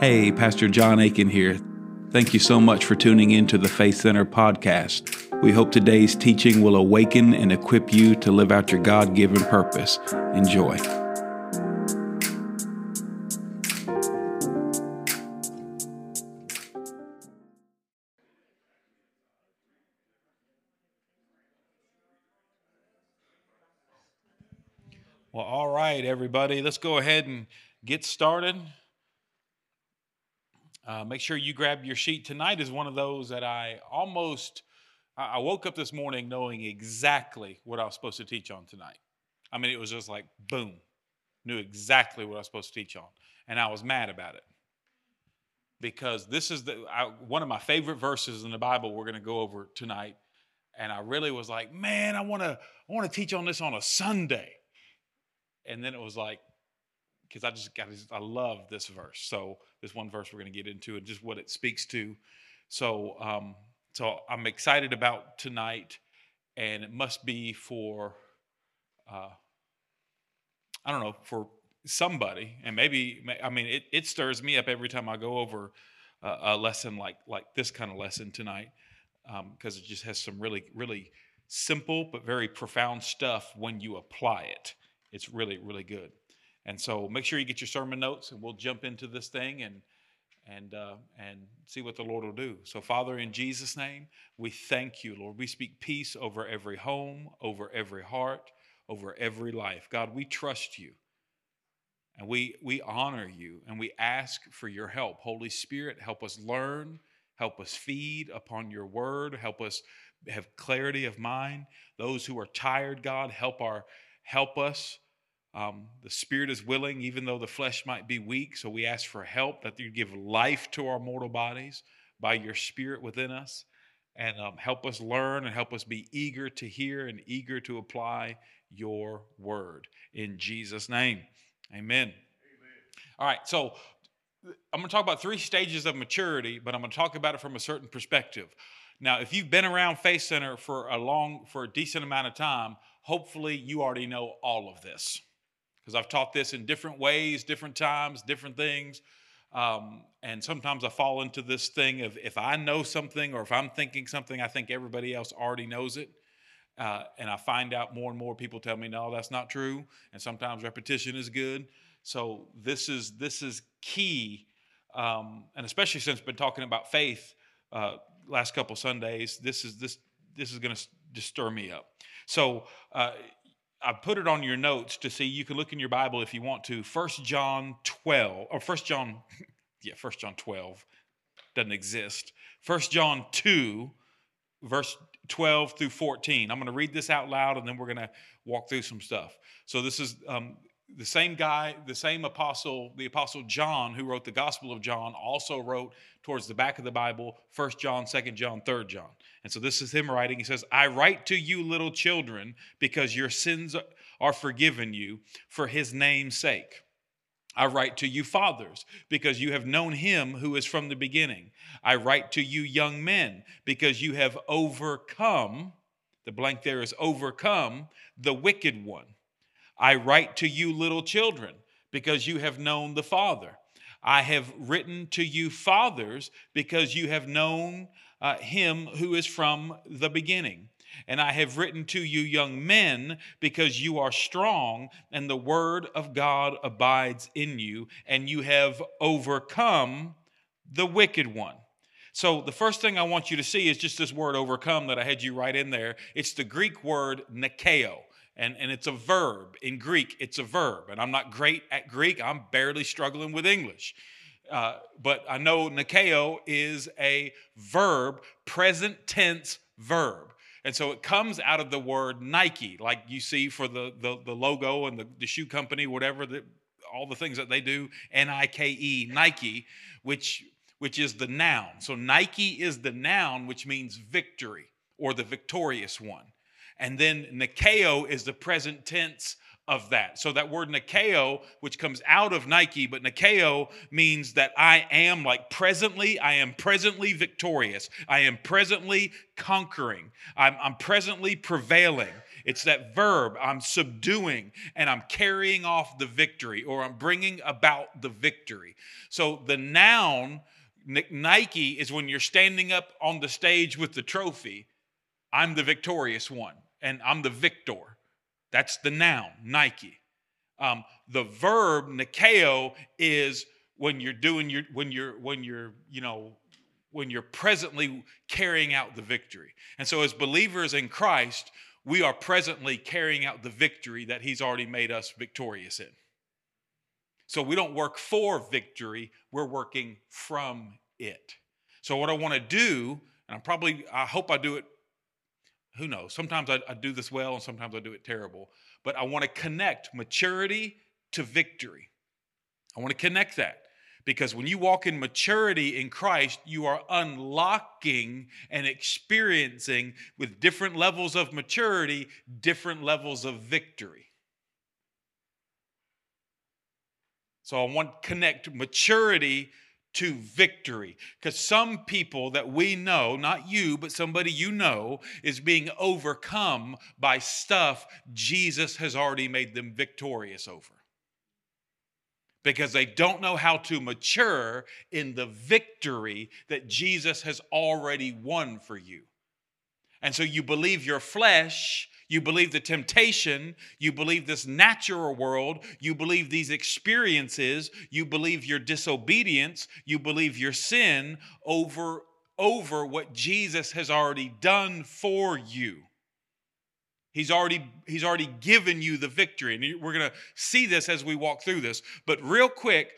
Hey, Pastor John Aiken here. Thank you so much for tuning in to the Faith Center podcast. We hope today's teaching will awaken and equip you to live out your God-given purpose. Enjoy. Well, all right, everybody, let's go ahead and get started. Make sure you grab your sheet. Tonight is one of those that I woke up this morning knowing exactly what I was supposed to teach on tonight. I mean, it was just like, boom, knew exactly what I was supposed to teach on. And I was mad about it because this is one of my favorite verses in the Bible we're going to go over tonight. And I really was like, man, I want to teach on this on a Sunday. And then it was like, because I love this verse. So this one verse we're going to get into and just what it speaks to. So I'm excited about tonight, and it must be for, I don't know, for somebody. And maybe, I mean, it stirs me up every time I go over a lesson like this kind of lesson tonight, because it just has some really, really simple but very profound stuff when you apply it. It's really, really good. And so make sure you get your sermon notes, and we'll jump into this thing and see what the Lord will do. So, Father, in Jesus' name, we thank you, Lord. We speak peace over every home, over every heart, over every life. God, we trust you, and we honor you, and we ask for your help. Holy Spirit, help us learn, help us feed upon your word, help us have clarity of mind. Those who are tired, God, help us. The spirit is willing, even though the flesh might be weak. So we ask for help, that you give life to our mortal bodies by your spirit within us, and help us learn and help us be eager to hear and eager to apply your word. In Jesus' name, amen. All right, so I'm going to talk about three stages of maturity, but I'm going to talk about it from a certain perspective. Now, if you've been around Faith Center for a decent amount of time, hopefully you already know all of this, because I've taught this in different ways, different times, different things. And sometimes I fall into this thing of if I know something or if I'm thinking something, I think everybody else already knows it. And I find out more and more people tell me, no, that's not true. And sometimes repetition is good. So this is key. And especially since I've been talking about faith last couple Sundays, this is going to just stir me up. So, I put it on your notes to see. You can look in your Bible if you want to. 1 John 12 doesn't exist. 1 John 2, verse 12 through 14. I'm going to read this out loud, and then we're going to walk through some stuff. So this is the same guy, the same apostle, the Apostle John, who wrote the Gospel of John, also wrote towards the back of the Bible, 1 John, 2 John, 3 John. And so this is him writing. He says, I write to you, little children, because your sins are forgiven you for his name's sake. I write to you, fathers, because you have known him who is from the beginning. I write to you, young men, because you have overcome, the blank there is overcome, the wicked one. I write to you, little children, because you have known the Father. I have written to you, fathers, because you have known him who is from the beginning. And I have written to you, young men, because you are strong, and the word of God abides in you, and you have overcome the wicked one. So the first thing I want you to see is just this word overcome that I had you write in there. It's the Greek word Nikaō. And it's a verb. In Greek, it's a verb. And I'm not great at Greek. I'm barely struggling with English. But I know Nikaō is a verb, present tense verb. And so it comes out of the word Nike, like you see for the logo and the shoe company, whatever, all the things that they do, Nike, Nike, which is the noun. So Nike is the noun, which means victory or the victorious one. And then Nikaō is the present tense of that. So that word Nikaō, which comes out of Nike, but Nikaō means that I am like presently, I am presently victorious. I am presently conquering. I'm presently prevailing. It's that verb, I'm subduing and I'm carrying off the victory, or I'm bringing about the victory. So the noun, Nike, is when you're standing up on the stage with the trophy, I'm the victorious one and I'm the victor. That's the noun, Nike. The verb, Nikaō, is when you're doing your, when you're presently carrying out the victory. And so as believers in Christ, we are presently carrying out the victory that he's already made us victorious in. So we don't work for victory, we're working from it. So what I want to do, and I hope I do it, who knows, sometimes I do this well and sometimes I do it terrible, but I want to connect maturity to victory. I want to connect that, because when you walk in maturity in Christ, you are unlocking and experiencing, with different levels of maturity, different levels of victory. So I want to connect maturity to victory, because some people that we know, not you, but somebody you know, is being overcome by stuff Jesus has already made them victorious over, because they don't know how to mature in the victory that Jesus has already won for you. And so you believe your flesh, you believe the temptation, you believe this natural world, you believe these experiences, you believe your disobedience, you believe your sin over what Jesus has already done for you. He's already given you the victory. And we're going to see this as we walk through this. But real quick,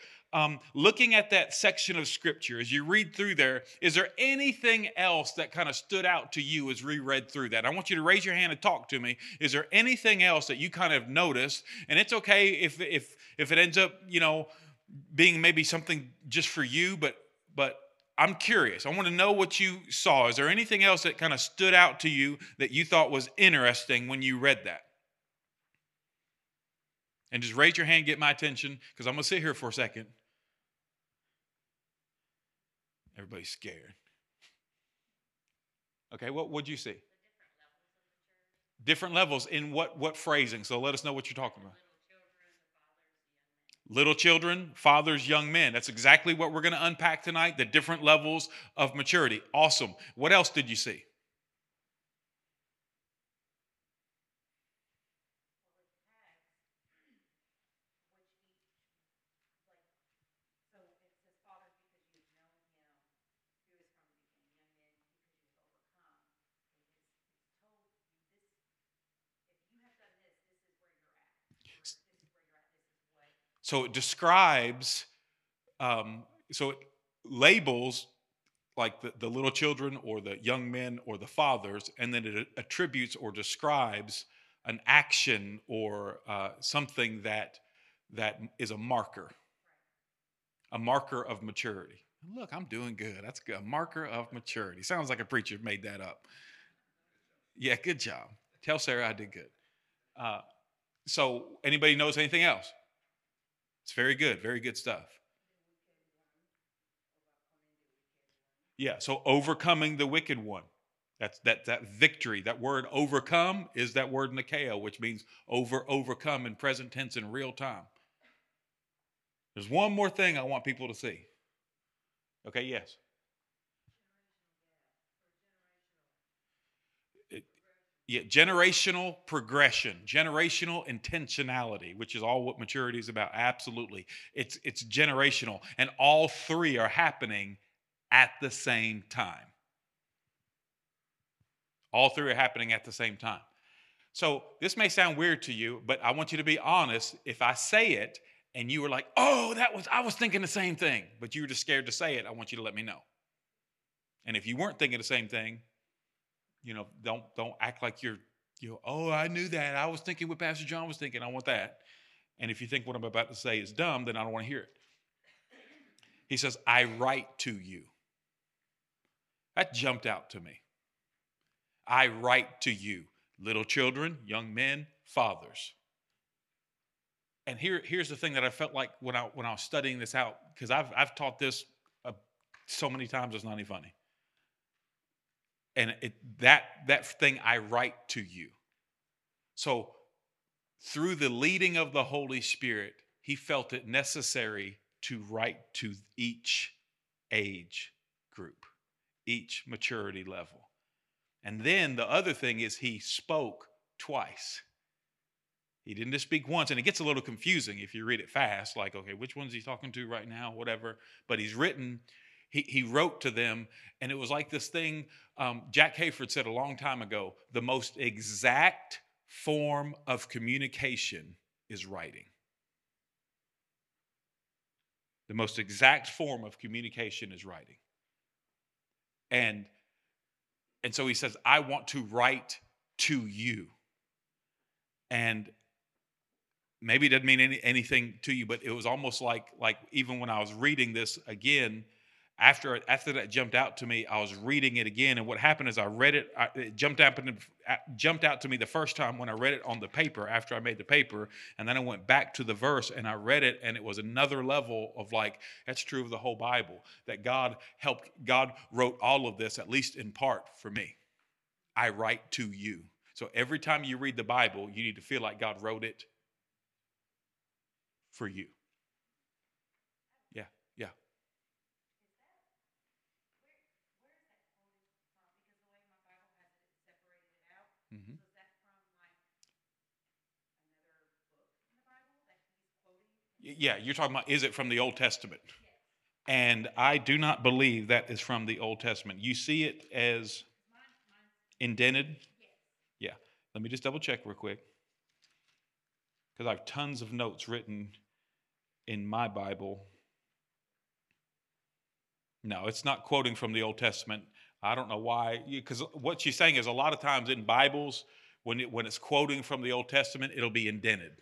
looking at that section of Scripture, as you read through there, is there anything else that kind of stood out to you as we read through that? I want you to raise your hand and talk to me. Is there anything else that you kind of noticed? And it's okay if it ends up, you know, being maybe something just for you, but I'm curious. I want to know what you saw. Is there anything else that kind of stood out to you that you thought was interesting when you read that? And just raise your hand, get my attention, because I'm going to sit here for a second. Everybody's scared. Okay, what would you see? Different levels in what phrasing? So let us know what you're talking about. Little children, fathers, young men. That's exactly what we're going to unpack tonight, the different levels of maturity. Awesome. What else did you see? So it describes, so it labels like the little children or the young men or the fathers, and then it attributes or describes an action or something that is a marker of maturity. Look, I'm doing good. That's good. A marker of maturity. Sounds like a preacher made that up. Yeah, good job. Tell Sarah I did good. So anybody knows anything else? It's very good stuff. Yeah, so overcoming the wicked one. That's that victory. That word overcome is that word Nikaō, which means overcome in present tense in real time. There's one more thing I want people to see. Okay, yes. Yeah, generational progression, generational intentionality, which is all what maturity is about. Absolutely. It's generational. And all three are happening at the same time. All three are happening at the same time. So this may sound weird to you, but I want you to be honest. If I say it and you were like, oh, I was thinking the same thing, but you were just scared to say it, I want you to let me know. And if you weren't thinking the same thing, you know, don't act like you're, oh, I knew that. I was thinking what Pastor John was thinking. I want that. And if you think what I'm about to say is dumb, then I don't want to hear it. He says, I write to you. That jumped out to me. I write to you, little children, young men, fathers. And here's the thing that I felt like when I was studying this out, because I've taught this so many times, it's not even funny. And that thing, I write to you. So through the leading of the Holy Spirit, he felt it necessary to write to each age group, each maturity level. And then the other thing is he spoke twice. He didn't just speak once, and it gets a little confusing if you read it fast, like, okay, which one's he talking to right now, whatever. But he's written, he wrote to them, and it was like this thing Jack Hayford said a long time ago, the most exact form of communication is writing. The most exact form of communication is writing. And so he says, I want to write to you. And maybe it doesn't mean anything to you, but it was almost like even when I was reading this again, after that jumped out to me, I was reading it again. And what happened is I read it, it jumped out to me the first time when I read it on the paper after I made the paper. And then I went back to the verse and I read it, and it was another level of like, that's true of the whole Bible, that God wrote all of this, at least in part, for me. I write to you. So every time you read the Bible, you need to feel like God wrote it for you. Yeah. Mm-hmm. So is that from like another book in the Bible that he's quoting? Yeah, you're talking about, is it from the Old Testament? Yes. And I do not believe that is from the Old Testament. You see it as indented? Yes. Yeah. Let me just double check real quick, because I have tons of notes written in my Bible. No, it's not quoting from the Old Testament. I don't know why, because what she's saying is a lot of times in Bibles, when it's quoting from the Old Testament, it'll be indented.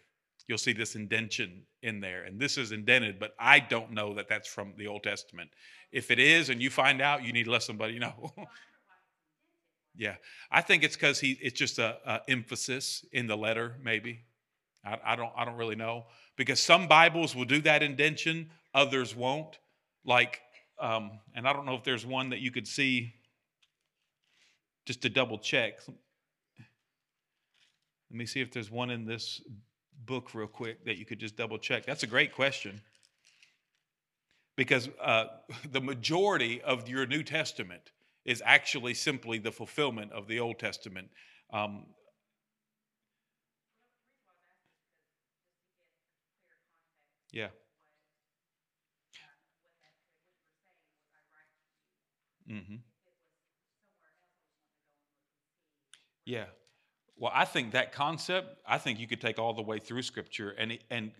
You'll see this indentation in there, and this is indented, but I don't know that that's from the Old Testament. If it is, and you find out, you need to let somebody know. Yeah, I think it's because it's just a emphasis in the letter, maybe. I don't really know, because some Bibles will do that indentation, others won't. Like, and I don't know if there's one that you could see. Just to double check, let me see if there's one in this book real quick that you could just double check. That's a great question, because the majority of your New Testament is actually simply the fulfillment of the Old Testament. Yeah. Mm-hmm. Yeah. Well, I think that concept, I think you could take all the way through Scripture, and I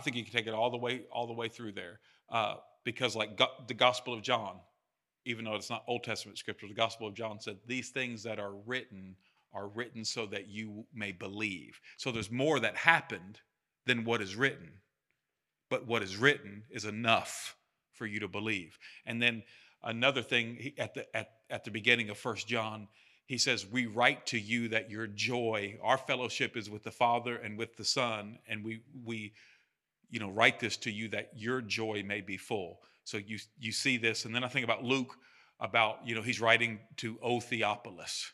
think you could take it all the way through there, because like the Gospel of John, even though it's not Old Testament Scripture, the Gospel of John said these things that are written so that you may believe. So there's more that happened than what is written, but what is written is enough for you to believe. And then another thing at the beginning of 1 John, he says, we write to you that your joy, our fellowship is with the Father and with the Son, and we write this to you that your joy may be full. So you see this, and then I think about Luke, about, he's writing to O Theophilus,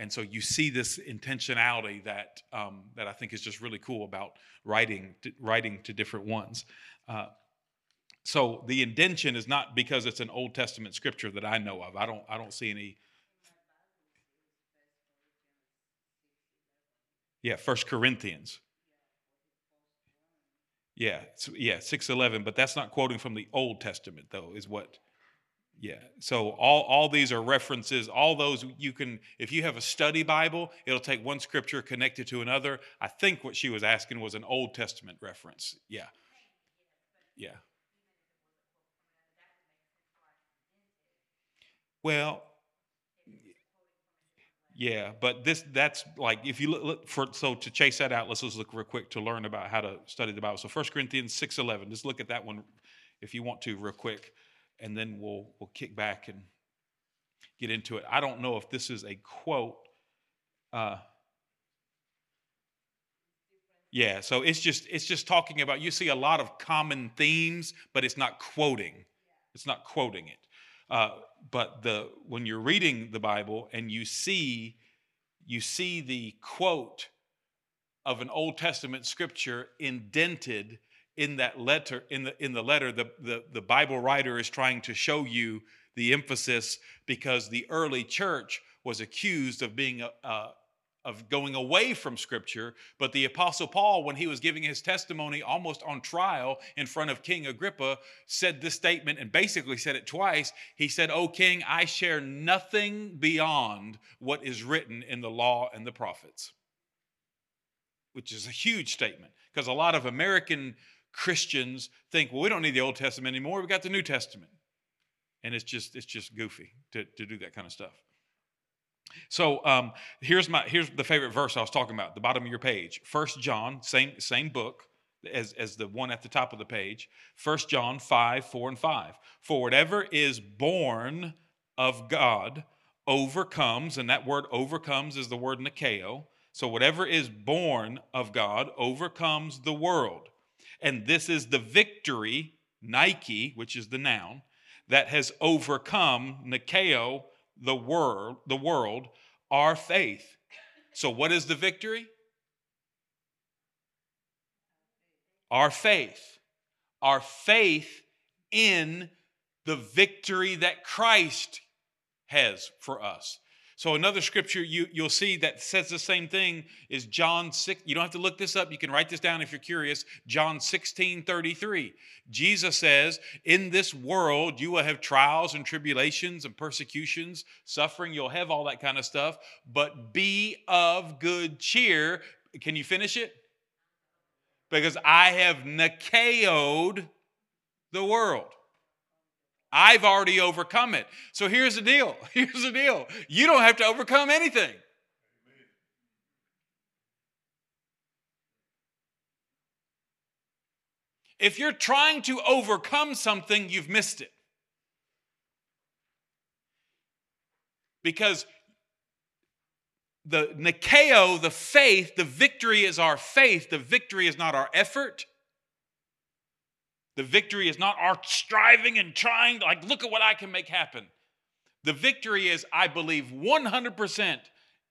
and so you see this intentionality that I think is just really cool about writing to different ones. So the indentation is not because it's an Old Testament Scripture that I know of. I don't see any. Yeah, 1 Corinthians. Yeah, 6:11. But that's not quoting from the Old Testament, though, is what. Yeah. So all these are references. All those you can, if you have a study Bible, it'll take one Scripture connected to another. I think what she was asking was an Old Testament reference. Yeah. Yeah. Well, yeah, but that's like, if you look for, so to chase that out, let's just look real quick to learn about how to study the Bible. So 1 Corinthians 6:11, just look at that one if you want to real quick, and then we'll kick back and get into it. I don't know if this is a quote. Yeah, so it's just talking about, you see a lot of common themes, but it's not quoting. It's not quoting it. But when you're reading the Bible and you see you see the quote of an Old Testament scripture indented in that letter. In the letter, the Bible writer is trying to show you the emphasis, because the early church was accused of being of going away from Scripture. But the Apostle Paul, when he was giving his testimony almost on trial in front of King Agrippa, said this statement and basically said it twice. He said, "O King, I share nothing beyond what is written in the law and the prophets," which is a huge statement, because a lot of American Christians think, well, we don't need the Old Testament anymore. We've got the New Testament. And it's just goofy to do that kind of stuff. So here's the favorite verse I was talking about, the bottom of your page. 1 John, same book as the one at the top of the page. 1 John 5:4-5. For whatever is born of God overcomes, and that word overcomes is the word Nikaō. So whatever is born of God overcomes the world. And this is the victory, Nike, which is the noun, that has overcome, Nikaō, the world, our faith. So what is the victory? Our faith. Our faith in the victory that Christ has for us. So another scripture you'll see that says the same thing is John 6. You don't have to look this up. You can write this down if you're curious. John 16:33. Jesus says, in this world you will have trials and tribulations and persecutions, suffering. You'll have all that kind of stuff. But be of good cheer. Can you finish it? Because I have Nikaō'd the world. I've already overcome it. So here's the deal. Here's the deal. You don't have to overcome anything. If you're trying to overcome something, you've missed it. Because the Nikaō, the faith, the victory is our faith. The victory is not our effort. The victory is not our striving and trying, like, look at what I can make happen. The victory is, I believe 100%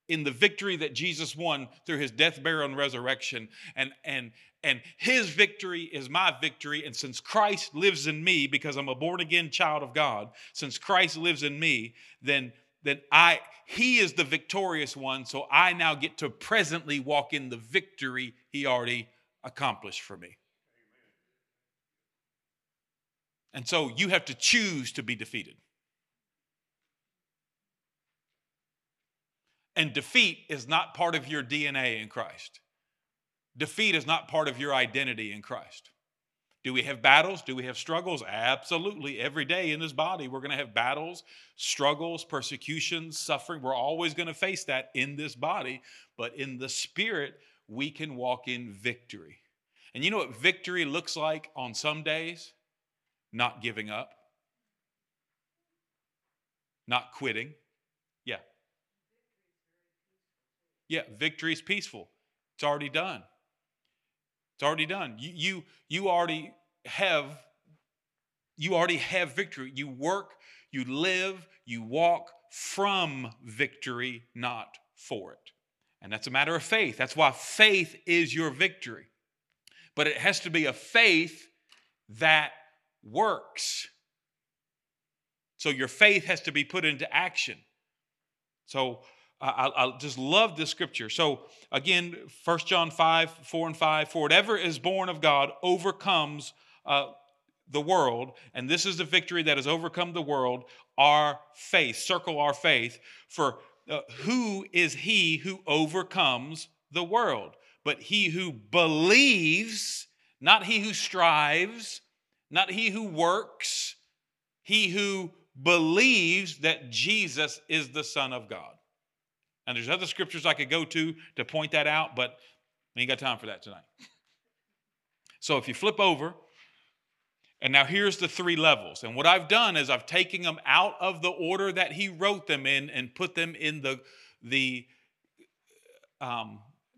in the victory that Jesus won through his death, burial, and resurrection. And his victory is my victory. And since Christ lives in me, because I'm a born-again child of God, since Christ lives in me, then he is the victorious one. So I now get to presently walk in the victory he already accomplished for me. And so you have to choose to be defeated. And defeat is not part of your DNA in Christ. Defeat is not part of your identity in Christ. Do we have battles? Do we have struggles? Absolutely. Every day in this body, we're going to have battles, struggles, persecutions, suffering. We're always going to face that in this body. But in the spirit, we can walk in victory. And you know what victory looks like on some days? Not giving up. Not quitting. Yeah. Yeah, victory is peaceful. It's already done. It's already done. You already have victory. You work, you live, you walk from victory, not for it. And that's a matter of faith. That's why faith is your victory. But it has to be a faith that works. So your faith has to be put into action. So I just love this scripture. So again, 1 John 5:4-5, for whatever is born of God overcomes the world, and this is the victory that has overcome the world, our faith. Circle our faith. For who is he who overcomes the world? But he who believes, not he who strives, not he who works, he who believes that Jesus is the Son of God. And there's other scriptures I could go to point that out, but we ain't got time for that tonight. So if you flip over, and now here's the three levels. And what I've done is I've taken them out of the order that he wrote them in and put them in the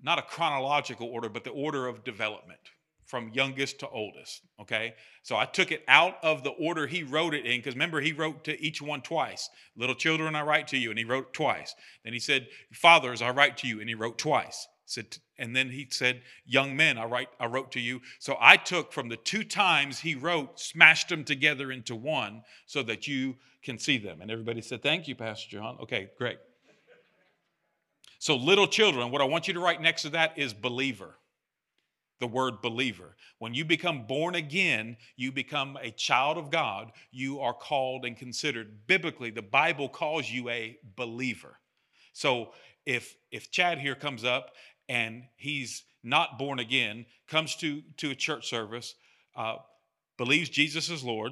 not a chronological order, but the order of development. from youngest to oldest, okay? So I took it out of the order he wrote it in, because remember, he wrote to each one twice. Little children, I write to you, and he wrote twice. Then he said, fathers, I write to you, and he wrote twice. And then he said, young men, I wrote to you. So I took from the two times he wrote, smashed them together into one so that you can see them. And everybody said, thank you, Pastor John. Okay, great. So little children, what I want you to write next to that is believer. The word believer. When you become born again, you become a child of God. You are called and considered biblically. The Bible calls you a believer. So if Chad here comes up and he's not born again, comes to a church service, believes Jesus is Lord,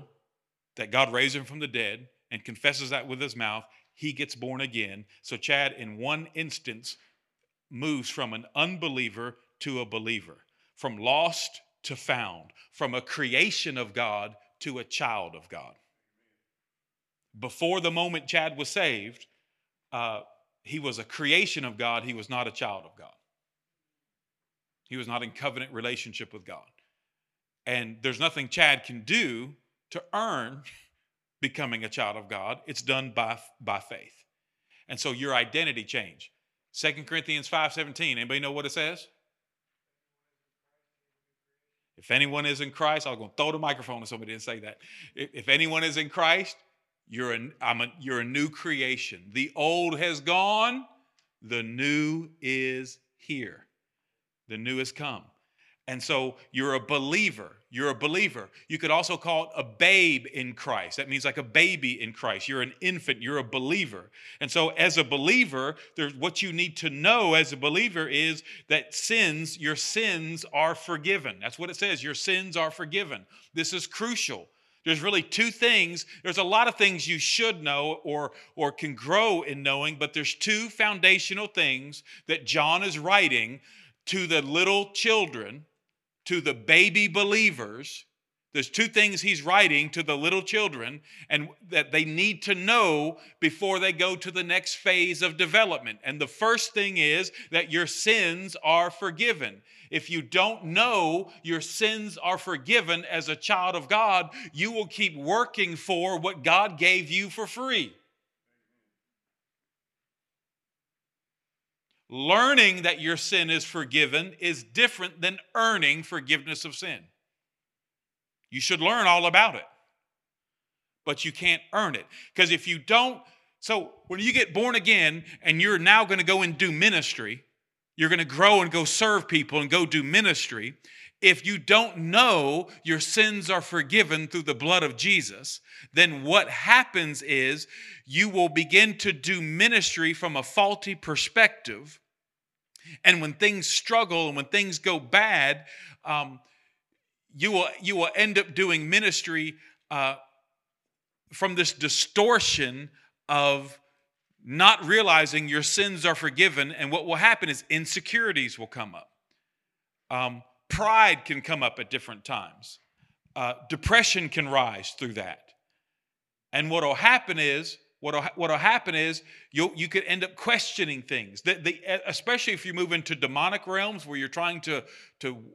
that God raised him from the dead, and confesses that with his mouth, he gets born again. So Chad, in one instance, moves from an unbeliever to a believer. From lost to found, from a creation of God to a child of God. Before the moment Chad was saved, he was a creation of God. He was not a child of God. He was not in covenant relationship with God. And there's nothing Chad can do to earn becoming a child of God. It's done by faith. And so your identity changed. 2 Corinthians 5:17, anybody know what it says? If anyone is in Christ, I was going to throw the microphone at somebody and say that. If anyone is in Christ, you're a new creation. The old has gone. The new is here. The new has come. And so you're a believer. You're a believer. You could also call it a babe in Christ. That means like a baby in Christ. You're an infant. You're a believer. And so as a believer, what you need to know as a believer is that your sins are forgiven. That's what it says. Your sins are forgiven. This is crucial. There's really two things. There's a lot of things you should know or can grow in knowing, but there's two foundational things that John is writing to the little children. To the baby believers, there's two things he's writing to the little children and that they need to know before they go to the next phase of development. And the first thing is that your sins are forgiven. If you don't know your sins are forgiven as a child of God, you will keep working for what God gave you for free. Learning that your sin is forgiven is different than earning forgiveness of sin. You should learn all about it, but you can't earn it. Because if you don't, so when you get born again and you're now going to go and do ministry, you're going to grow and go serve people and go do ministry. If you don't know your sins are forgiven through the blood of Jesus, then what happens is you will begin to do ministry from a faulty perspective. And when things struggle and when things go bad, you will end up doing ministry from this distortion of not realizing your sins are forgiven. And what will happen is insecurities will come up. Pride can come up at different times. Depression can rise through that. And what'll happen is you could end up questioning things. Especially if you move into demonic realms where you're trying to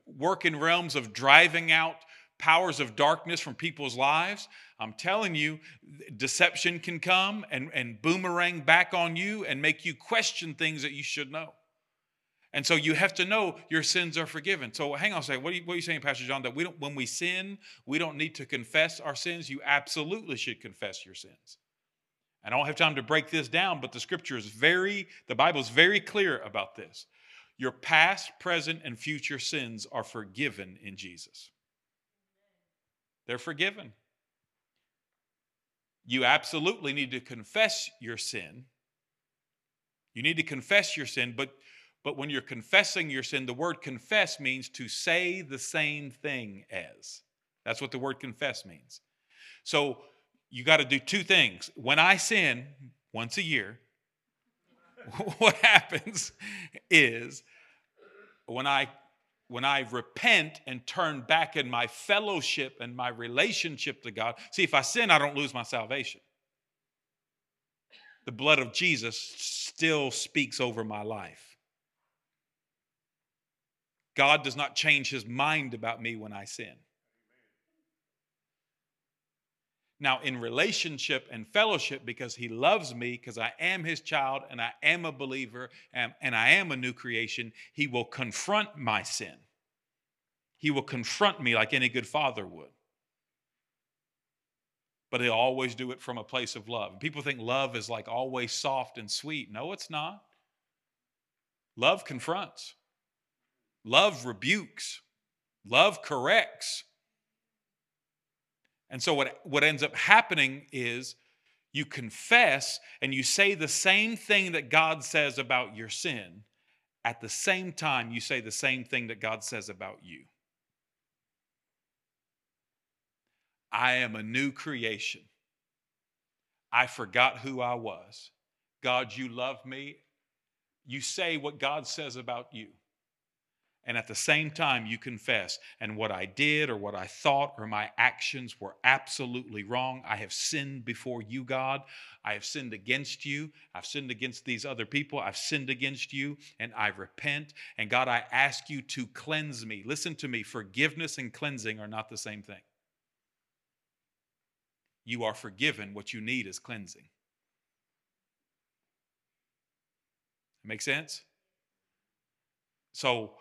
work in realms of driving out powers of darkness from people's lives. I'm telling you, deception can come and boomerang back on you and make you question things that you should know. And so you have to know your sins are forgiven. So hang on a second. What are you saying, Pastor John, that when we sin, we don't need to confess our sins? You absolutely should confess your sins. And I don't have time to break this down, but the Bible is very clear about this. Your past, present, and future sins are forgiven in Jesus. They're forgiven. You absolutely need to confess your sin. You need to confess your sin, but when you're confessing your sin, the word confess means to say the same thing as. That's what the word confess means. So you got to do two things. When I sin once a year, what happens is when I repent and turn back in my fellowship and my relationship to God. See, if I sin, I don't lose my salvation. The blood of Jesus still speaks over my life. God does not change his mind about me when I sin. Now, in relationship and fellowship, because he loves me, because I am his child and I am a believer and I am a new creation, he will confront my sin. He will confront me like any good father would. But he'll always do it from a place of love. People think love is like always soft and sweet. No, it's not. Love confronts. Love rebukes. Love corrects. And so what ends up happening is you confess and you say the same thing that God says about your sin. At the same time, you say the same thing that God says about you. I am a new creation. I forgot who I was. God, you love me. You say what God says about you. And at the same time, you confess. And what I did or what I thought or my actions were absolutely wrong. I have sinned before you, God. I have sinned against you. I've sinned against these other people. I've sinned against you, and I repent. And God, I ask you to cleanse me. Listen to me. Forgiveness and cleansing are not the same thing. You are forgiven. What you need is cleansing. Make sense? So...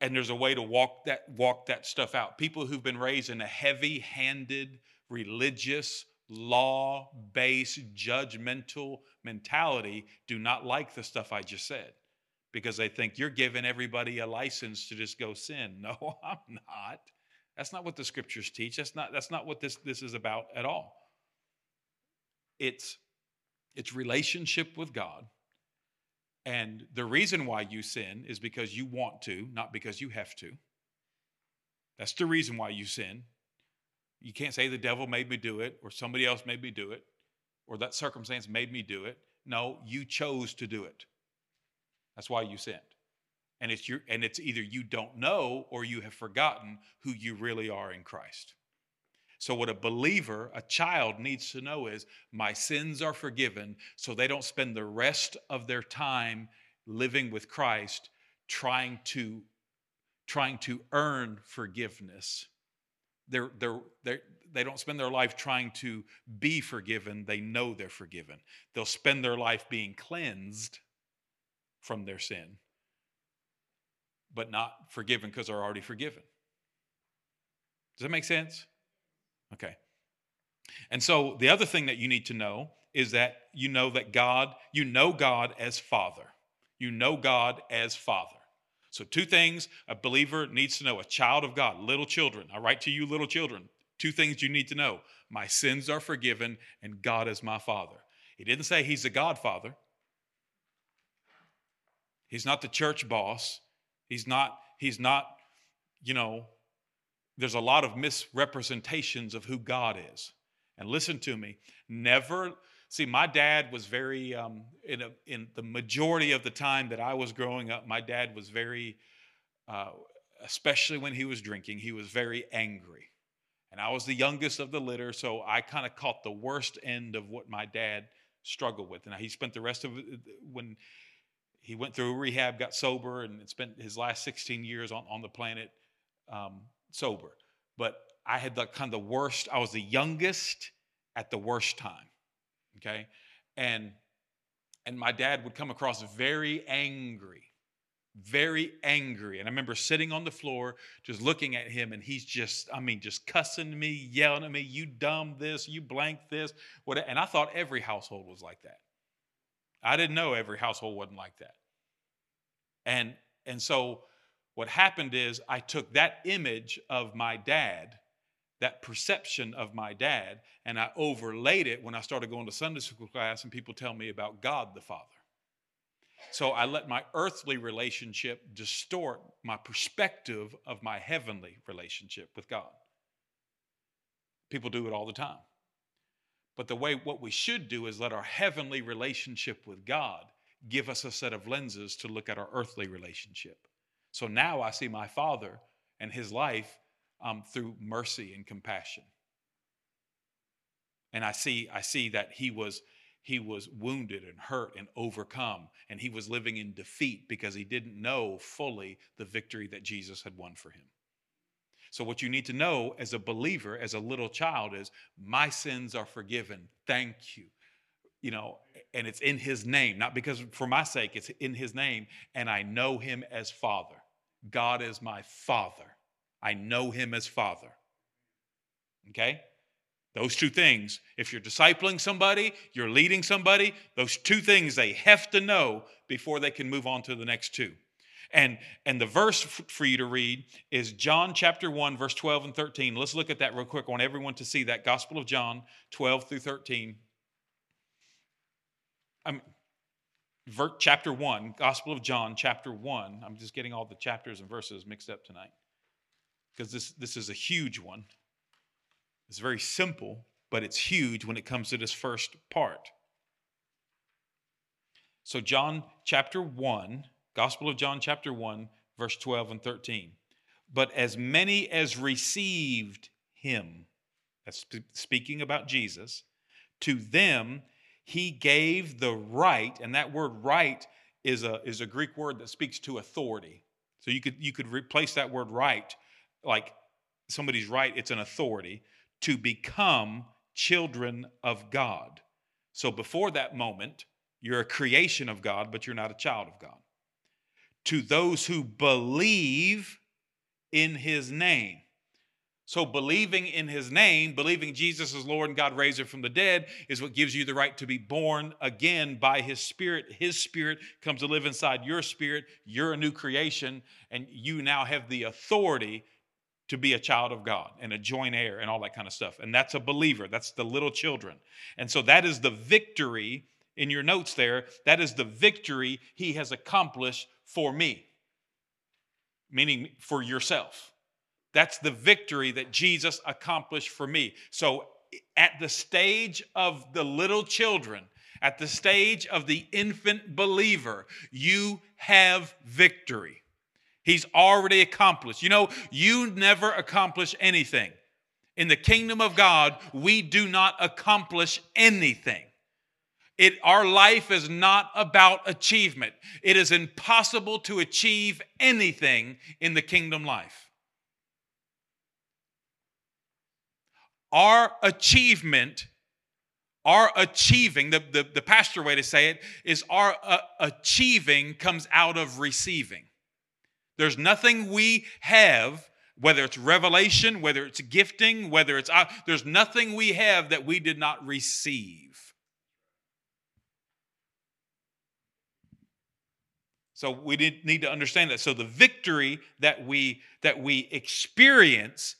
and there's a way to walk that stuff out. People who've been raised in a heavy-handed, religious, law-based, judgmental mentality do not like the stuff I just said because they think you're giving everybody a license to just go sin. No, I'm not. That's not what the scriptures teach. That's not what this is about at all. It's relationship with God. And the reason why you sin is because you want to, not because you have to. That's the reason why you sin. You can't say the devil made me do it, or somebody else made me do it, or that circumstance made me do it. No, you chose to do it. That's why you sinned. And it's either you don't know or you have forgotten who you really are in Christ. So what a believer, a child, needs to know is my sins are forgiven, so they don't spend the rest of their time living with Christ trying to earn forgiveness. They don't spend their life trying to be forgiven. They know they're forgiven. They'll spend their life being cleansed from their sin, but not forgiven because they're already forgiven. Does that make sense? Okay. And so the other thing that you need to know is that you know that God, you know God as Father. You know God as Father. So two things a believer needs to know, a child of God, little children. I write to you, little children. Two things you need to know. My sins are forgiven and God is my Father. He didn't say he's the Godfather. He's not the church boss. He's not, you know, there's a lot of misrepresentations of who God is. And listen to me, never, see, my dad was very, in the majority of the time that I was growing up, my dad was very, especially when he was drinking, he was very angry. And I was the youngest of the litter, so I kind of caught the worst end of what my dad struggled with. And he spent the rest of, when he went through rehab, got sober, and spent his last 16 years on the planet, sober, but I had the kind of the worst. I was the youngest at the worst time, okay? And my dad would come across very angry, very angry. And I remember sitting on the floor, just looking at him, and he's just, I mean, just cussing me, yelling at me, you dumb this, you blank this, whatever. And I thought every household was like that. I didn't know every household wasn't like that. And so what happened is I took that image of my dad, that perception of my dad, and I overlaid it when I started going to Sunday school class and people tell me about God the Father. So I let my earthly relationship distort my perspective of my heavenly relationship with God. People do it all the time. But what we should do is let our heavenly relationship with God give us a set of lenses to look at our earthly relationship. So now I see my Father and his life through mercy and compassion. And I see that he was he was wounded and hurt and overcome, and he was living in defeat because he didn't know fully the victory that Jesus had won for him. So what you need to know as a believer, as a little child, is my sins are forgiven. Thank you. You know, and it's in his name, not because for my sake, it's in his name. And I know him as Father. God is my Father. I know him as Father. Okay? Those two things, if you're discipling somebody, you're leading somebody, those two things they have to know before they can move on to the next two. And the verse for you to read is John chapter 1, verse 12 and 13. Let's look at that real quick. I want everyone to see that. Gospel of John 12 through 13. Chapter 1, Gospel of John, chapter 1. I'm just getting all the chapters and verses mixed up tonight because this is a huge one. It's very simple, but it's huge when it comes to this first part. So John chapter 1, Gospel of John chapter 1, verse 12 and 13. But as many as received him, that's speaking about Jesus, to them he gave the right, and that word right is a Greek word that speaks to authority. So you could replace that word right, like somebody's right, it's an authority, to become children of God. So before that moment, you're a creation of God, but you're not a child of God. To those who believe in his name. So believing in his name, believing Jesus is Lord and God raised him from the dead, is what gives you the right to be born again by his Spirit. His Spirit comes to live inside your spirit. You're a new creation, and you now have the authority to be a child of God and a joint heir and all that kind of stuff. And that's a believer. That's the little children. And so that is the victory in your notes there. That is the victory he has accomplished for me, meaning for yourself. That's the victory that Jesus accomplished for me. So at the stage of the little children, at the stage of the infant believer, you have victory. He's already accomplished. You know, you never accomplish anything. In the kingdom of God, we do not accomplish anything. Our life is not about achievement. It is impossible to achieve anything in the kingdom life. Our achievement, our achieving, the pastor way to say it, is our achieving comes out of receiving. There's nothing we have, whether it's revelation, whether it's gifting, whether it's... there's nothing we have that we did not receive. So we need to understand that. So the victory that we experience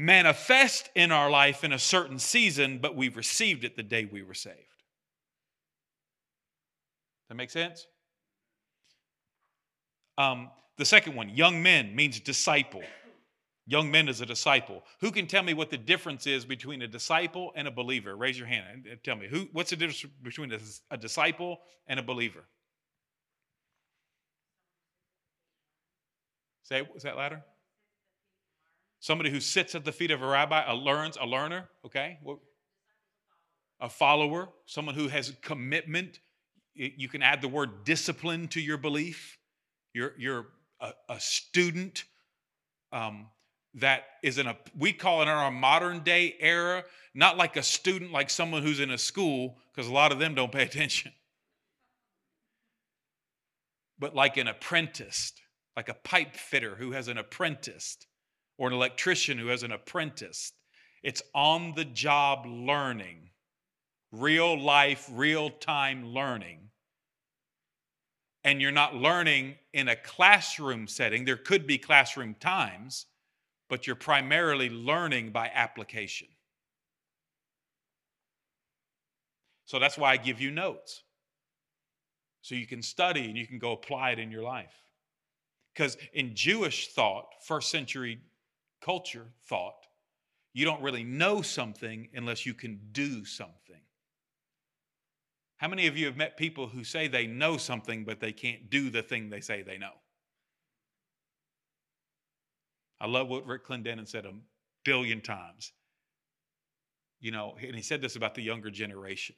manifests in our life in a certain season, but we received it the day we were saved. That make sense? The second one, young men, means disciple. Young men is a disciple. Who can tell me what the difference is between a disciple and a believer? Raise your hand and tell me. What's the difference between a disciple and a believer? Say, is that louder? Somebody who sits at the feet of a rabbi, a learner, okay? A follower, someone who has commitment. You can add the word discipline to your belief. You're a student that is we call it in our modern day era, not like a student, like someone who's in a school, because a lot of them don't pay attention. But like an apprentice, like a pipe fitter who has an apprentice, or an electrician who has an apprentice. It's on the job learning, real life, real time learning. And you're not learning in a classroom setting. There could be classroom times, but you're primarily learning by application. So that's why I give you notes. So you can study and you can go apply it in your life. Because in Jewish thought, first century culture thought, you don't really know something unless you can do something. How many of you have met people who say they know something, but they can't do the thing they say they know? I love what Rick Clendenin said a billion times. you know, and he said this about the younger generation.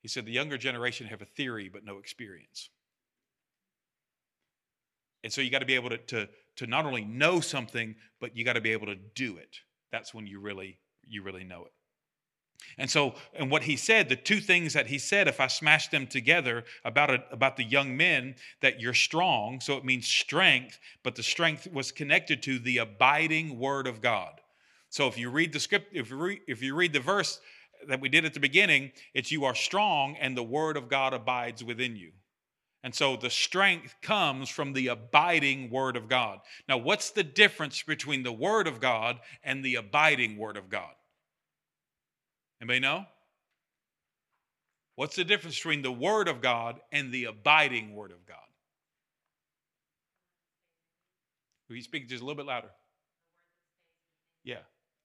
He said, the younger generation have a theory but no experience. And so you got to be able to not only know something, but you got to be able to do it. That's when you really know it. And so, and what he said, the two things that he said, if I smash them together about the young men, that you're strong, so it means strength, but the strength was connected to the abiding word of God. So if you read the script, if you read the verse that we did at the beginning, it's you are strong and the word of God abides within you. And so the strength comes from the abiding word of God. Now, what's the difference between the word of God and the abiding word of God? Anybody know? What's the difference between the word of God and the abiding word of God? Will you speak just a little bit louder? Yeah.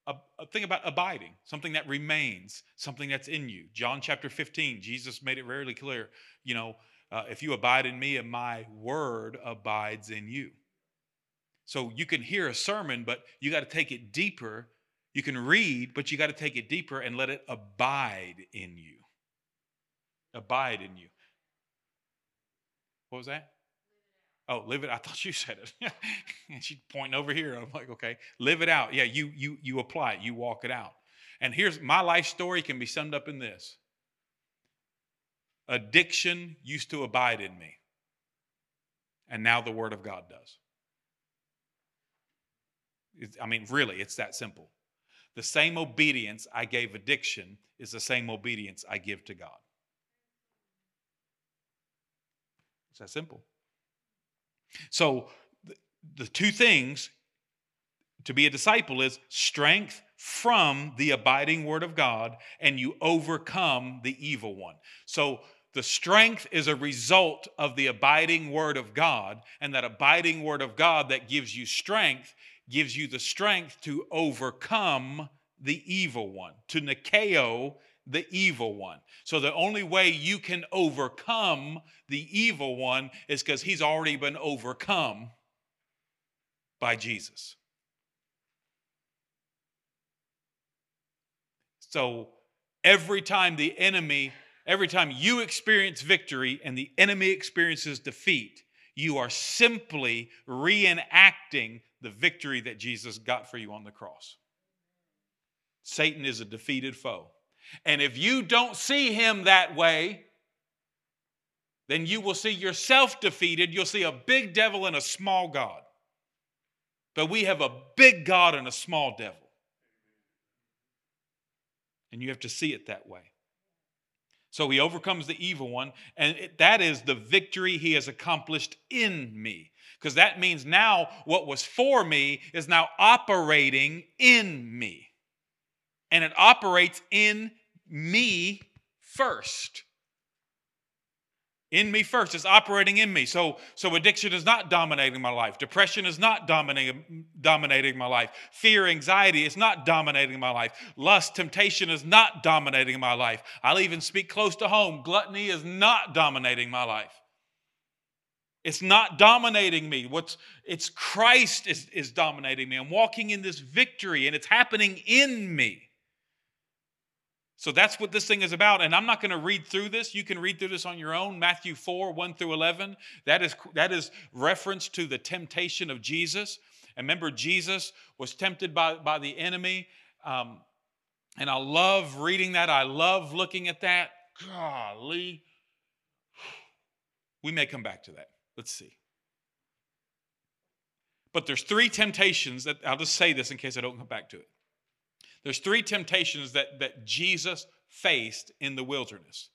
A thing about abiding, something that remains, something that's in you. John chapter 15, Jesus made it very clear, you know, if you abide in me and my word abides in you. So you can hear a sermon, but you got to take it deeper. You can read, but you got to take it deeper and let it abide in you. Abide in you. What was that? Oh, live it. I thought you said it. And she's pointing over here. I'm like, okay, live it out. Yeah, you apply it. You walk it out. And here's my life story can be summed up in this. Addiction used to abide in me. And now the word of God does. I mean, really, it's that simple. The same obedience I gave addiction is the same obedience I give to God. It's that simple. So the two things to be a disciple is strength from the abiding word of God, and you overcome the evil one. So the strength is a result of the abiding word of God, and that abiding word of God that gives you strength gives you the strength to overcome the evil one, to Nikaō the evil one. So the only way you can overcome the evil one is because he's already been overcome by Jesus. So every time you experience victory and the enemy experiences defeat, you are simply reenacting the victory that Jesus got for you on the cross. Satan is a defeated foe. And if you don't see him that way, then you will see yourself defeated. You'll see a big devil and a small God. But we have a big God and a small devil. And you have to see it that way. So he overcomes the evil one, and that is the victory he has accomplished in me. Because that means now what was for me is now operating in me. And it operates in me first. In me first. It's operating in me. So addiction is not dominating my life. Depression is not dominating my life. Fear, anxiety is not dominating my life. Lust, temptation is not dominating my life. I'll even speak close to home. Gluttony is not dominating my life. It's not dominating me. It's Christ is dominating me. I'm walking in this victory, and it's happening in me. So that's what this thing is about, and I'm not going to read through this. You can read through this on your own, Matthew 4, 1 through 11. That is reference to the temptation of Jesus. And remember, Jesus was tempted by the enemy, and I love reading that. I love looking at that. Golly. We may come back to that. Let's see. But there's three temptations that, I'll just say this in case I don't come back to it. There's three temptations that Jesus faced in the wilderness.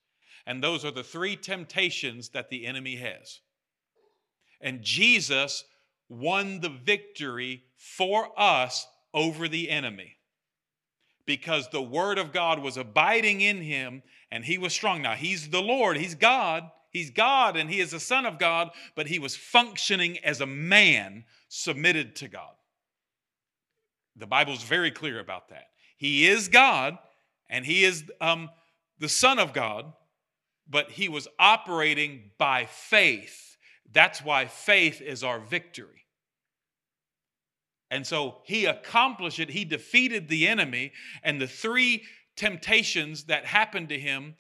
And those are the three temptations that the enemy has. And Jesus won the victory for us over the enemy. Because the word of God was abiding in him and he was strong. Now he's the Lord, he's God. He's God and he is the Son of God, but he was functioning as a man submitted to God. The Bible's very clear about that. He is God and he is the Son of God, but he was operating by faith. That's why faith is our victory. And so he accomplished it. He defeated the enemy, and the three temptations that happened to him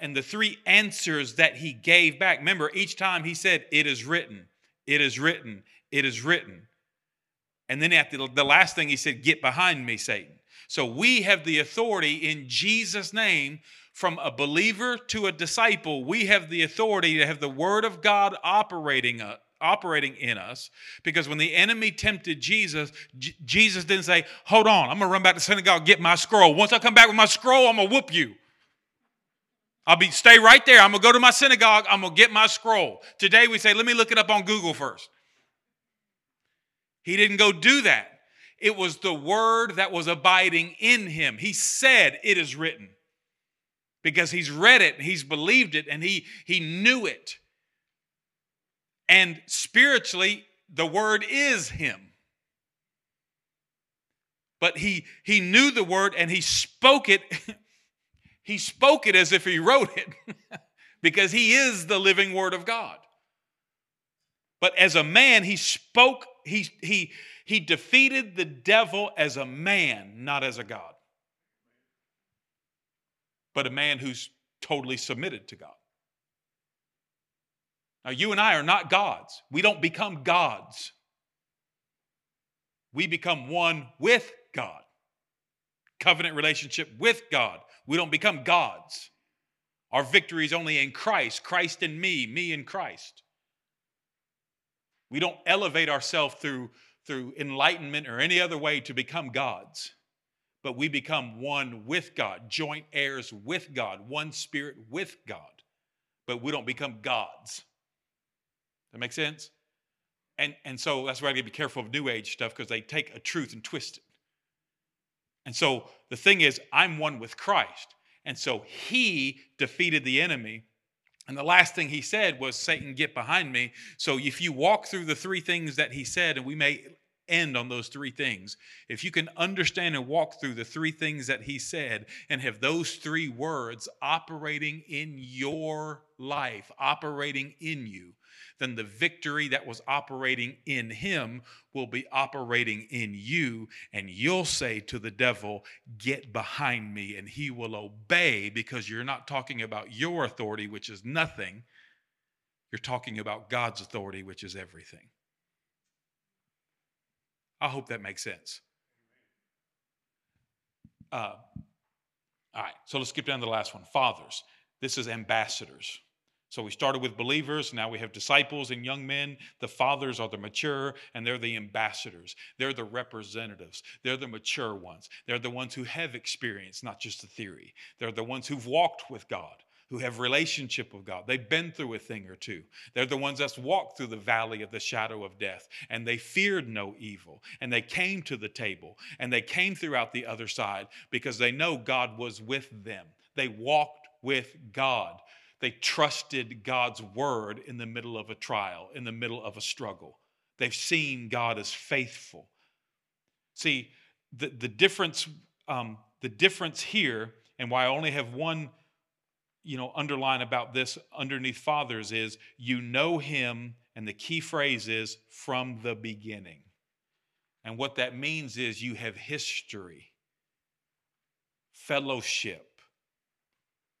and the three answers that he gave back. Remember, each time he said, "It is written, it is written, it is written." And then after the last thing he said, "Get behind me, Satan." So we have the authority in Jesus' name. From a believer to a disciple, we have the authority to have the word of God operating in us, because when the enemy tempted Jesus, Jesus didn't say, "Hold on, I'm going to run back to the synagogue, get my scroll. Once I come back with my scroll, I'm going to whoop you. Stay right there. I'm going to go to my synagogue. I'm going to get my scroll." Today we say, "Let me look it up on Google first." He didn't go do that. It was the word that was abiding in him. He said, "It is written," because he's read it, he's believed it, and he knew it. And spiritually, the word is him. But he knew the word, and he spoke it. He spoke it as if he wrote it, because he is the living word of God. But as a man, he spoke, he defeated the devil as a man, not as a God. But a man who's totally submitted to God. Now, you and I are not gods. We don't become gods. We become one with God. Covenant relationship with God. We don't become gods. Our victory is only in Christ. Christ in me. Me in Christ. We don't elevate ourselves through enlightenment or any other way to become gods. But we become one with God, joint heirs with God, one spirit with God. But we don't become gods. That make sense? And so that's why I gotta be careful of New Age stuff, because they take a truth and twist it. And so the thing is, I'm one with Christ. And so he defeated the enemy. And the last thing he said was, "Satan, get behind me." So if you walk through the three things that he said, and we may end on those three things. If you can understand and walk through the three things that he said and have those three words operating in your life, operating in you, then the victory that was operating in him will be operating in you, and you'll say to the devil, "Get behind me," and he will obey, because you're not talking about your authority, which is nothing. You're talking about God's authority, which is everything. I hope that makes sense. All right, so let's skip down to the last one. Fathers. This is ambassadors. So we started with believers. Now we have disciples and young men. The fathers are the mature, and they're the ambassadors. They're the representatives. They're the mature ones. They're the ones who have experience, not just the theory. They're the ones who've walked with God, who have relationship with God. They've been through a thing or two. They're the ones that's walked through the valley of the shadow of death, and they feared no evil, and they came to the table, and they came throughout the other side because they know God was with them. They walked with God. They trusted God's word in the middle of a trial, in the middle of a struggle. They've seen God as faithful. See, the difference here, and why I only have one underline about this underneath fathers, is you know him, and the key phrase is "from the beginning." And what that means is you have history, fellowship,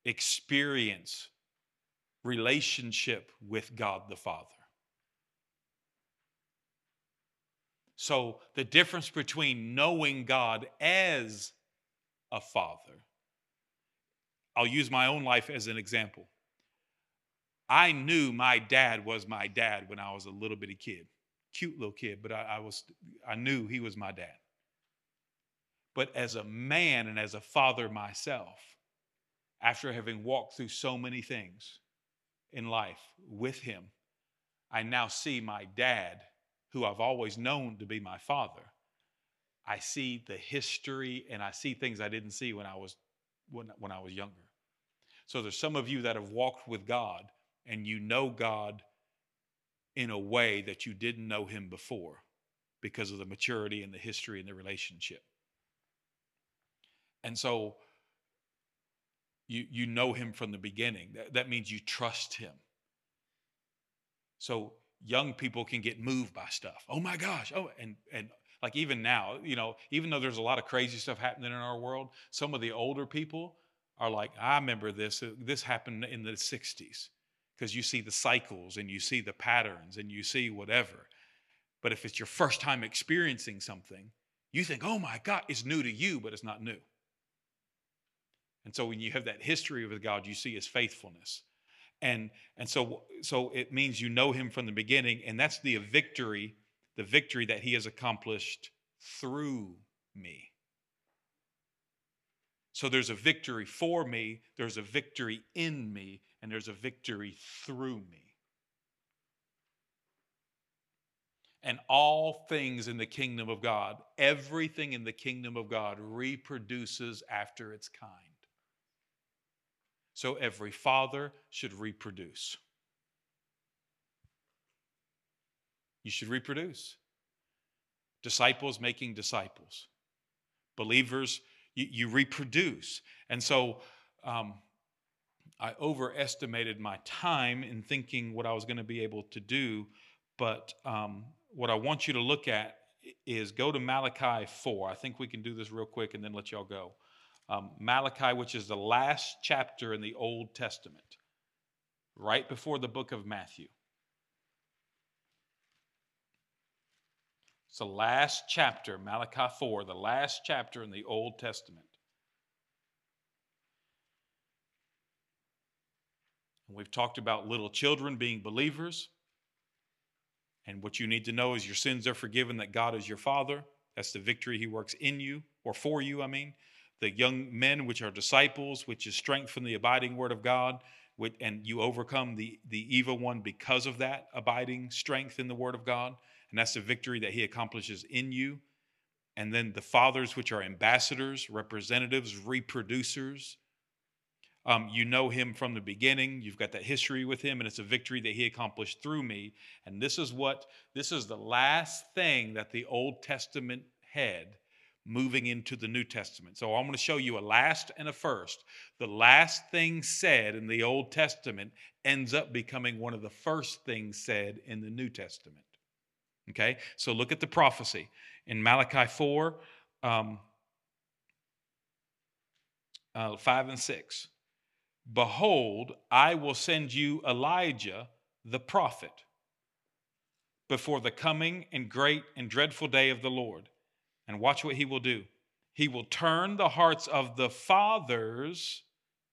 experience, relationship with God the Father. So the difference between knowing God as a father, I'll use my own life as an example. I knew my dad was my dad when I was a little bitty kid. Cute little kid, but I knew he was my dad. But as a man and as a father myself, after having walked through so many things in life with him, I now see my dad, who I've always known to be my father. I see the history, and I see things I didn't see when I was younger. So there's some of you that have walked with God, and you know God in a way that you didn't know him before because of the maturity and the history and the relationship. And so you know him from the beginning. That means you trust him. So young people can get moved by stuff. Oh my gosh. Oh, and Like even now, you know, even though there's a lot of crazy stuff happening in our world, some of the older people are like, I remember this. This happened in the 60s, because you see the cycles and you see the patterns and you see whatever. But if it's your first time experiencing something, you think, oh my God, it's new to you, but it's not new. And so when you have that history with God, you see his faithfulness. And so it means you know him from the beginning, and that's the victory that he has accomplished through me. So there's a victory for me, there's a victory in me, and there's a victory through me. And all things in the kingdom of God, everything in the kingdom of God reproduces after its kind. So every father should reproduce. You should reproduce. Disciples making disciples. Believers, you reproduce. And so I overestimated my time in thinking what I was going to be able to do. But what I want you to look at is go to Malachi 4. I think we can do this real quick and then let y'all go. Malachi, which is the last chapter in the Old Testament, right before the book of Matthew. It's the last chapter, Malachi 4, the last chapter in the Old Testament. And we've talked about little children being believers. And what you need to know is your sins are forgiven, that God is your Father. That's the victory he works in you, or for you, I mean. The young men, which are disciples, which is strength from the abiding word of God, and you overcome the evil one because of that abiding strength in the word of God. And that's the victory that he accomplishes in you. And then the fathers, which are ambassadors, representatives, reproducers. You know him from the beginning. You've got that history with him, and it's a victory that he accomplished through me. And this is the last thing that the Old Testament had, moving into the New Testament. So I'm going to show you a last and a first. The last thing said in the Old Testament ends up becoming one of the first things said in the New Testament. Okay? So look at the prophecy. In Malachi 4, 5 and 6. Behold, I will send you Elijah the prophet before the coming and great and dreadful day of the Lord. And watch what he will do. He will turn the hearts of the fathers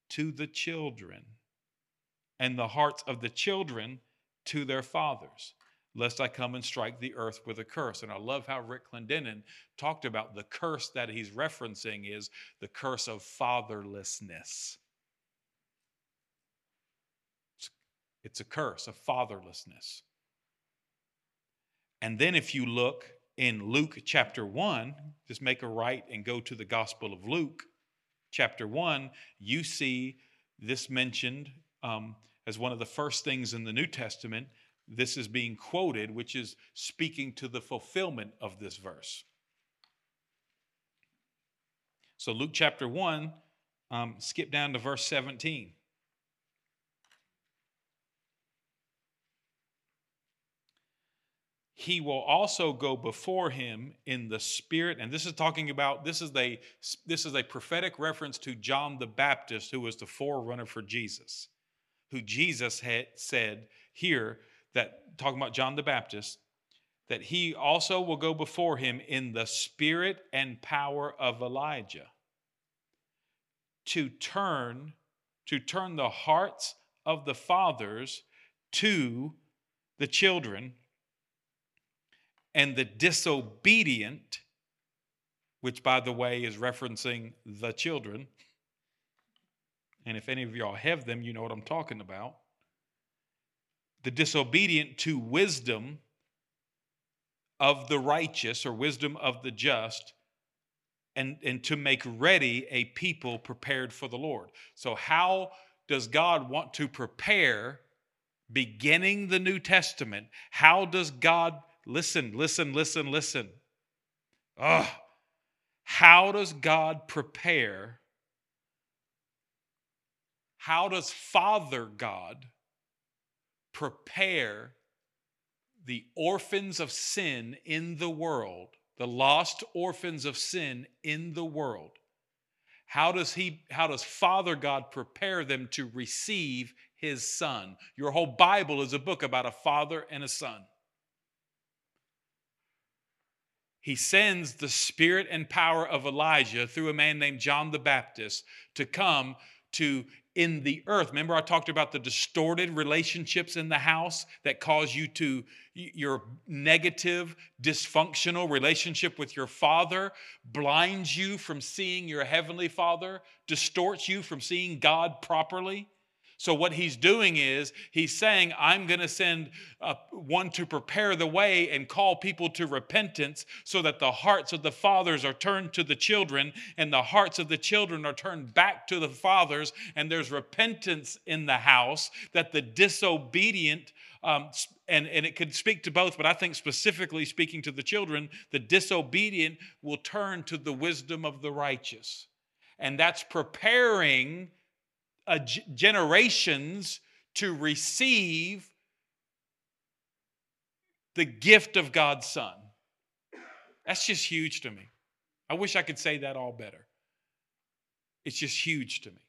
to the children, and the hearts of the children to their fathers, lest I come and strike the earth with a curse. And I love how Rick Clendenin talked about the curse that he's referencing is the curse of fatherlessness. It's a curse of fatherlessness. And then if you look in Luke chapter 1, just make a right and go to the Gospel of Luke chapter 1, you see this mentioned as one of the first things in the New Testament. This is being quoted, which is speaking to the fulfillment of this verse. So Luke chapter 1, skip down to verse 17. He will also go before him in the spirit. And this is talking about, this is a prophetic reference to John the Baptist, who was the forerunner for Jesus, who Jesus had said here, that talking about John the Baptist, that he also will go before him in the spirit and power of Elijah to turn the hearts of the fathers to the children, and the disobedient, which, by the way, is referencing the children. And if any of y'all have them, you know what I'm talking about. The disobedient to wisdom of the righteous, or wisdom of the just, and to make ready a people prepared for the Lord. So how does God want to prepare, beginning the New Testament? How does God... Listen. Ugh. How does God prepare? How does Father God prepare the orphans of sin in the world, the lost orphans of sin in the world, how does Father God prepare them to receive his son? Your whole Bible is a book about a father and a son. He sends the spirit and power of Elijah through a man named John the Baptist to come to in the earth. Remember, I talked about the distorted relationships in the house that cause you to, your negative, dysfunctional relationship with your father blinds you from seeing your heavenly father, distorts you from seeing God properly. So what he's doing is he's saying, I'm going to send one to prepare the way and call people to repentance so that the hearts of the fathers are turned to the children and the hearts of the children are turned back to the fathers. And there's repentance in the house that the disobedient, and it could speak to both, but I think specifically speaking to the children, the disobedient will turn to the wisdom of the righteous. And that's preparing generations to receive the gift of God's Son. That's just huge to me. I wish I could say that all better. It's just huge to me.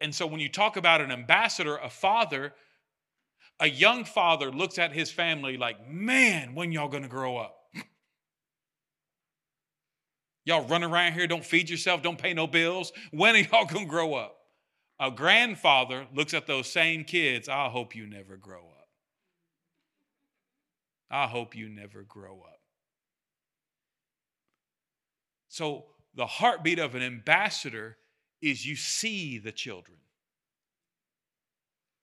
And so when you talk about an ambassador, a father, a young father looks at his family like, man, when y'all gonna grow up? Y'all run around here, don't feed yourself, don't pay no bills. When are y'all going to grow up? A grandfather looks at those same kids. I hope you never grow up. I hope you never grow up. So the heartbeat of an ambassador is you see the children.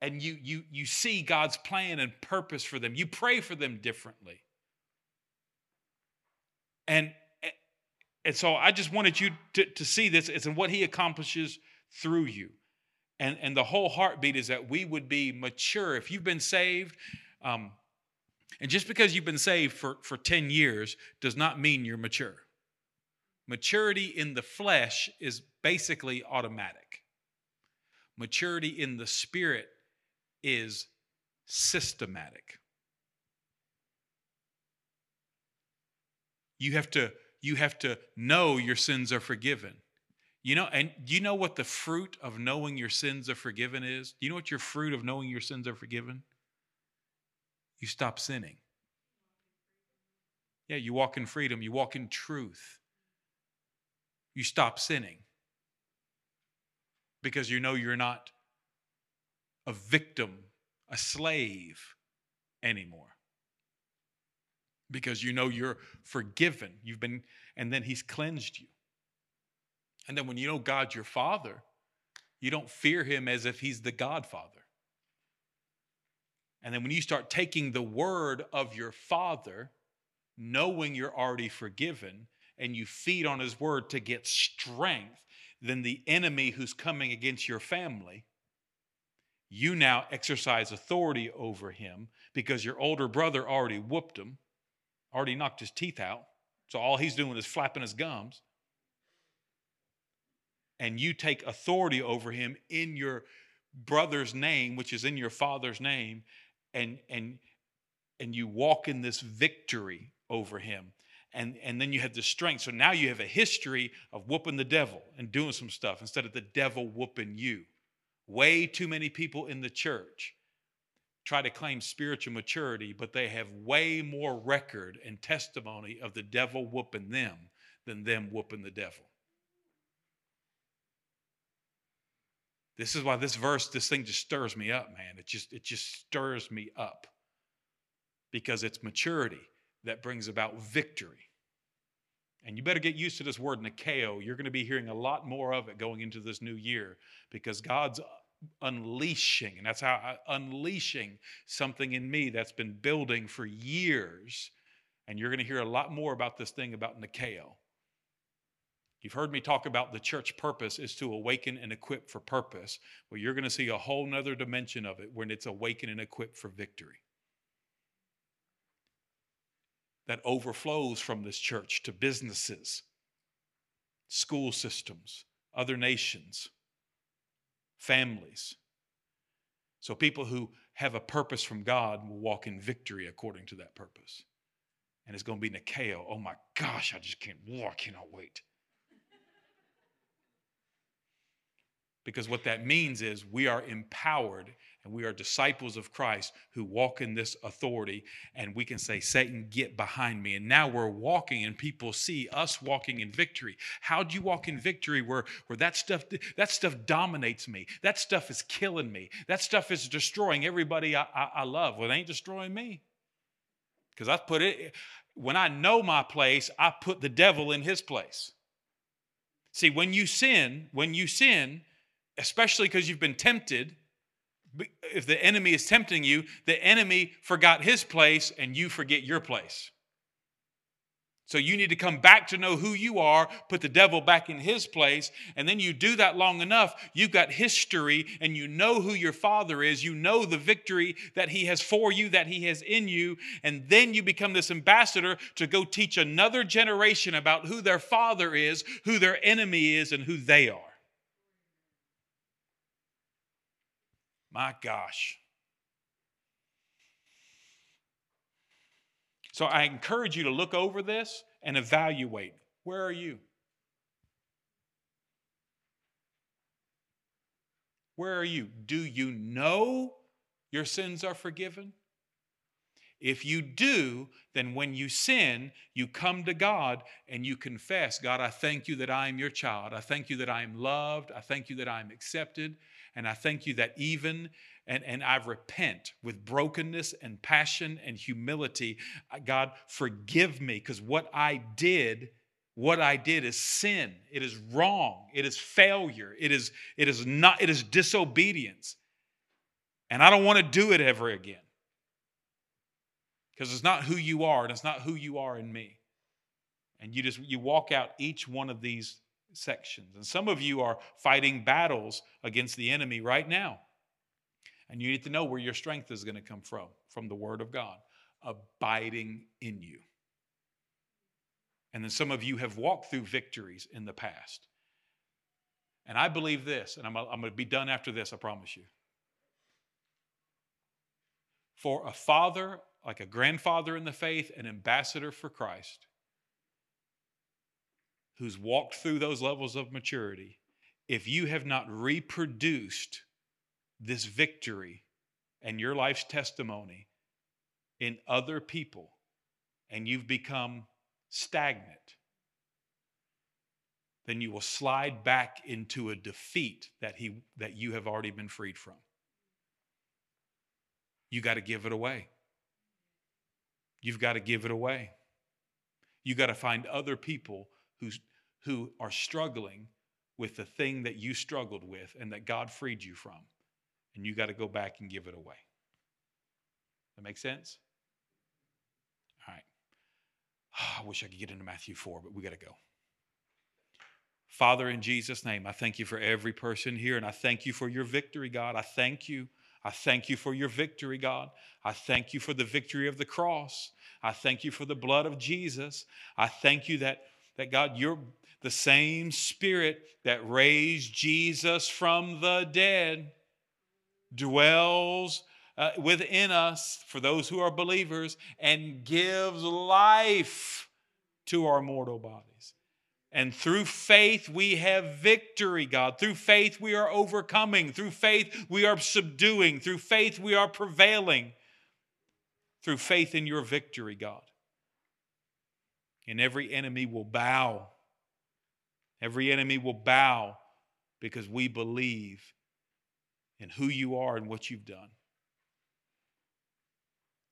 And you see God's plan and purpose for them. You pray for them differently. And so I just wanted you to see this. It's in what he accomplishes through you. And the whole heartbeat is that we would be mature. If you've been saved, and just because you've been saved for 10 years does not mean you're mature. Maturity in the flesh is basically automatic. Maturity in the spirit is systematic. You have to know your sins are forgiven. You know, and do you know what the fruit of knowing your sins are forgiven is? Do you know what your fruit of knowing your sins are forgiven? You stop sinning. Yeah, you walk in freedom. You walk in truth. You stop sinning. Because you know you're not a victim, a slave anymore. Because you know you're forgiven. You've been, and then he's cleansed you. And then when you know God's your father, you don't fear him as if he's the godfather. And then when you start taking the word of your father, knowing you're already forgiven, and you feed on his word to get strength, then the enemy who's coming against your family, you now exercise authority over him because your older brother already whooped him. Already knocked his teeth out. So all he's doing is flapping his gums. And you take authority over him in your brother's name, which is in your father's name. And you walk in this victory over him. And then you have the strength. So now you have a history of whooping the devil and doing some stuff instead of the devil whooping you. Way too many people in the church try to claim spiritual maturity, but they have way more record and testimony of the devil whooping them than them whooping the devil. This is why this verse, this thing just stirs me up, man. It just stirs me up because it's maturity that brings about victory. And you better get used to this word, Nikaō. You're going to be hearing a lot more of it going into this new year because God's unleashing, and that's how unleashing something in me that's been building for years. And you're going to hear a lot more about this thing about Nikaō. You've heard me talk about the church purpose is to awaken and equip for purpose. Well, you're going to see a whole nother dimension of it when it's awaken and equip for victory. That overflows from this church to businesses, school systems, other nations, families. So people who have a purpose from God will walk in victory according to that purpose. and it's going to be Nikaō. Oh my gosh, I just can't, I cannot wait. Because what that means is we are empowered and we are disciples of Christ who walk in this authority, and we can say, Satan, get behind me. And now we're walking and people see us walking in victory. How do you walk in victory where that stuff dominates me? That stuff is killing me. That stuff is destroying everybody I love. Well, it ain't destroying me. Because I put it, when I know my place, I put the devil in his place. See, when you sin, especially because you've been tempted, if the enemy is tempting you, the enemy forgot his place and you forget your place. So you need to come back to know who you are, put the devil back in his place, and then you do that long enough, you've got history and you know who your Father is, you know the victory that he has for you, that he has in you, and then you become this ambassador to go teach another generation about who their father is, who their enemy is, and who they are. My gosh. So I encourage you to look over this and evaluate. Where are you? Where are you? Do you know your sins are forgiven? If you do, then when you sin, you come to God and you confess, God, I thank you that I am your child. I thank you that I am loved. I thank you that I am accepted. And I thank you that even, and I repent with brokenness and passion and humility. God, forgive me, because what I did is sin. It is wrong. It is failure. It is disobedience. And I don't want to do it ever again. Because it's not who you are, and it's not who you are in me. And you walk out each one of these sections. And some of you are fighting battles against the enemy right now. And you need to know where your strength is going to come from the Word of God, abiding in you. And then some of you have walked through victories in the past. And I believe this, and I'm going to be done after this, I promise you. For a father, like a grandfather in the faith, an ambassador for Christ, who's walked through those levels of maturity, if you have not reproduced this victory and your life's testimony in other people, and you've become stagnant, then you will slide back into a defeat that you have already been freed from. You got to give it away. You've got to give it away. You've got to find other people who are struggling with the thing that you struggled with and that God freed you from. And you got to go back and give it away. That make sense? All right. Oh, I wish I could get into Matthew 4, but we got to go. Father, in Jesus' name, I thank you for every person here, and I thank you for your victory, God. I thank you. I thank you for your victory, God. I thank you for the victory of the cross. I thank you for the blood of Jesus. I thank you that God, you're the same Spirit that raised Jesus from the dead dwells within us for those who are believers and gives life to our mortal bodies. And through faith, we have victory, God. Through faith, we are overcoming. Through faith, we are subduing. Through faith, we are prevailing. Through faith in your victory, God. And every enemy will bow. Every enemy will bow because we believe in who you are and what you've done.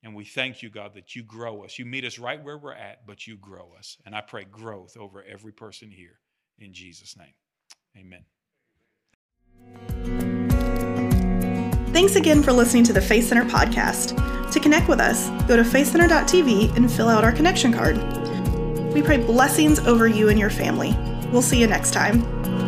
And we thank you, God, that you grow us. You meet us right where we're at, but you grow us. And I pray growth over every person here in Jesus' name. Amen. Thanks again for listening to the Faith Center podcast. To connect with us, go to faithcenter.tv and fill out our connection card. We pray blessings over you and your family. We'll see you next time.